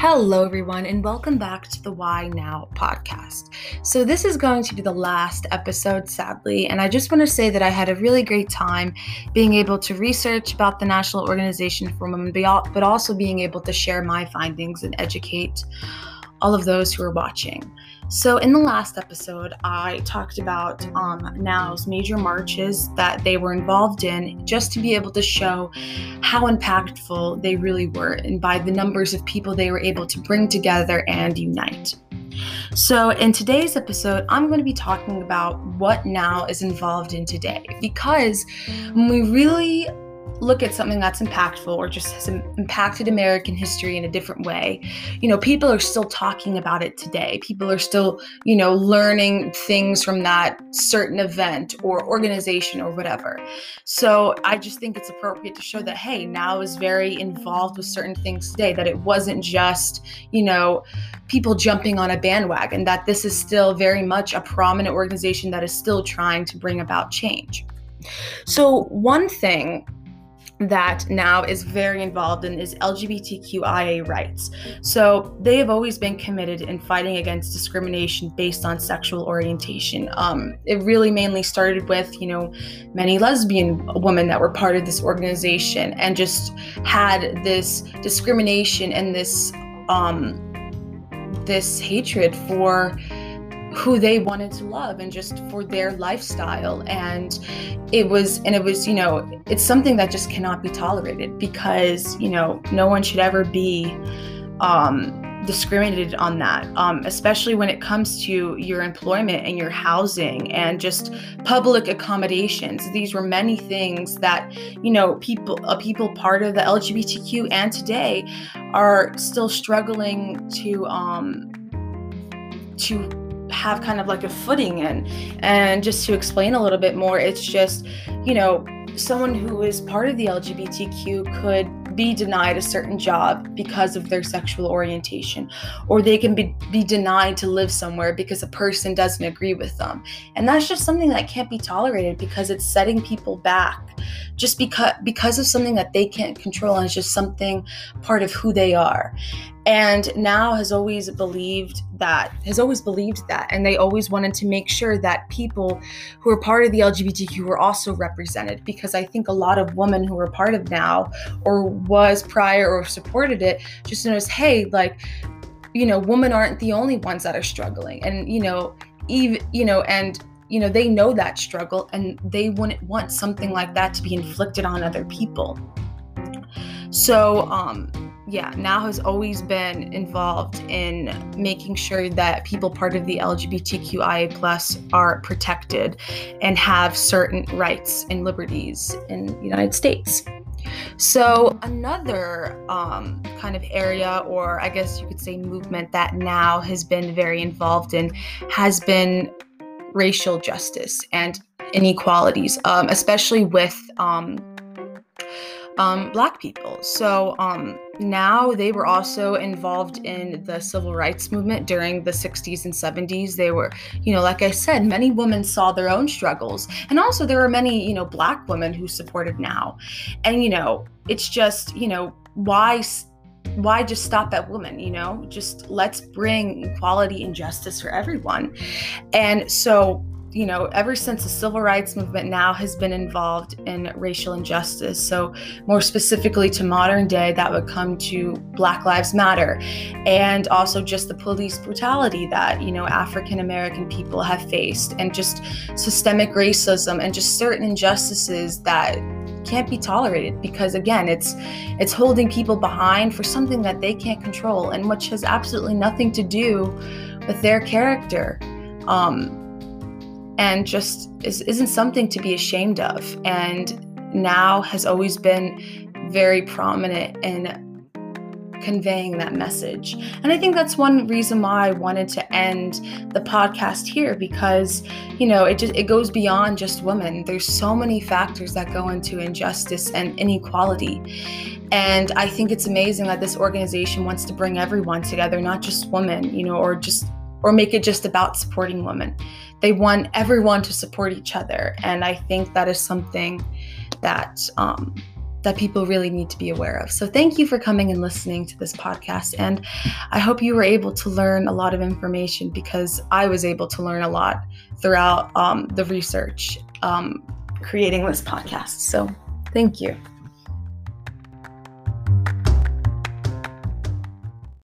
Hello everyone, and welcome back to the Why Now podcast. So this is going to be the last episode, sadly, and I just want to say that I had a really great time being able to research about the National Organization for Women, but also being able to share my findings and educate all of those who are watching. So in the last episode, I talked about NOW's major marches that they were involved in, just to be able to show how impactful they really were, and by the numbers of people they were able to bring together and unite. So in today's episode, I'm going to be talking about what NOW is involved in today, because when we really look at something that's impactful or just has impacted American history in a different way, people are still talking about it today. People are still, learning things from that certain event or organization or whatever. So I just think it's appropriate to show that, hey, NOW is very involved with certain things today, that it wasn't just, people jumping on a bandwagon, that this is still very much a prominent organization that is still trying to bring about change. So one thing that NOW is very involved in is LGBTQIA rights. So they have always been committed in fighting against discrimination based on sexual orientation. It really mainly started with, many lesbian women that were part of this organization and just had this discrimination and this hatred for who they wanted to love and just for their lifestyle. And it was, it's something that just cannot be tolerated, because, no one should ever be discriminated on that, especially when it comes to your employment and your housing and just public accommodations. These were many things that, people part of the LGBTQ and today are still struggling to have kind of like a footing in. And just to explain a little bit more, it's just, someone who is part of the LGBTQ could be denied a certain job because of their sexual orientation, or they can be denied to live somewhere because a person doesn't agree with them. And that's just something that can't be tolerated, because it's setting people back just because of something that they can't control, and it's just something part of who they are. And NOW has always believed that, and they always wanted to make sure that people who are part of the LGBTQ were also represented, because I think a lot of women who were part of NOW or was prior or supported it just noticed, hey, women aren't the only ones that are struggling, and they know that struggle, and they wouldn't want something like that to be inflicted on other people. So, NOW has always been involved in making sure that people part of the LGBTQIA+ are protected and have certain rights and liberties in the United States. So another kind of area, or I guess you could say movement, that NOW has been very involved in has been racial justice and inequalities, especially with Black people. So NOW, they were also involved in the civil rights movement during the 60s and 70s. They were, like I said, many women saw their own struggles. And also there were many, Black women who supported NOW. And, it's just, why just stop at women? Just let's bring equality and justice for everyone. And so, ever since the civil rights movement, NOW has been involved in racial injustice. So more specifically to modern day, that would come to Black Lives Matter, and also just the police brutality that, African American people have faced, and just systemic racism and just certain injustices that can't be tolerated, because again, it's holding people behind for something that they can't control, and which has absolutely nothing to do with their character. And just isn't something to be ashamed of. And NOW has always been very prominent in conveying that message. And I think that's one reason why I wanted to end the podcast here, because, it goes beyond just women. There's so many factors that go into injustice and inequality. And I think it's amazing that this organization wants to bring everyone together, not just women, or make it just about supporting women. They want everyone to support each other. And I think that is something that that people really need to be aware of. So thank you for coming and listening to this podcast. And I hope you were able to learn a lot of information, because I was able to learn a lot throughout the research creating this podcast. So thank you.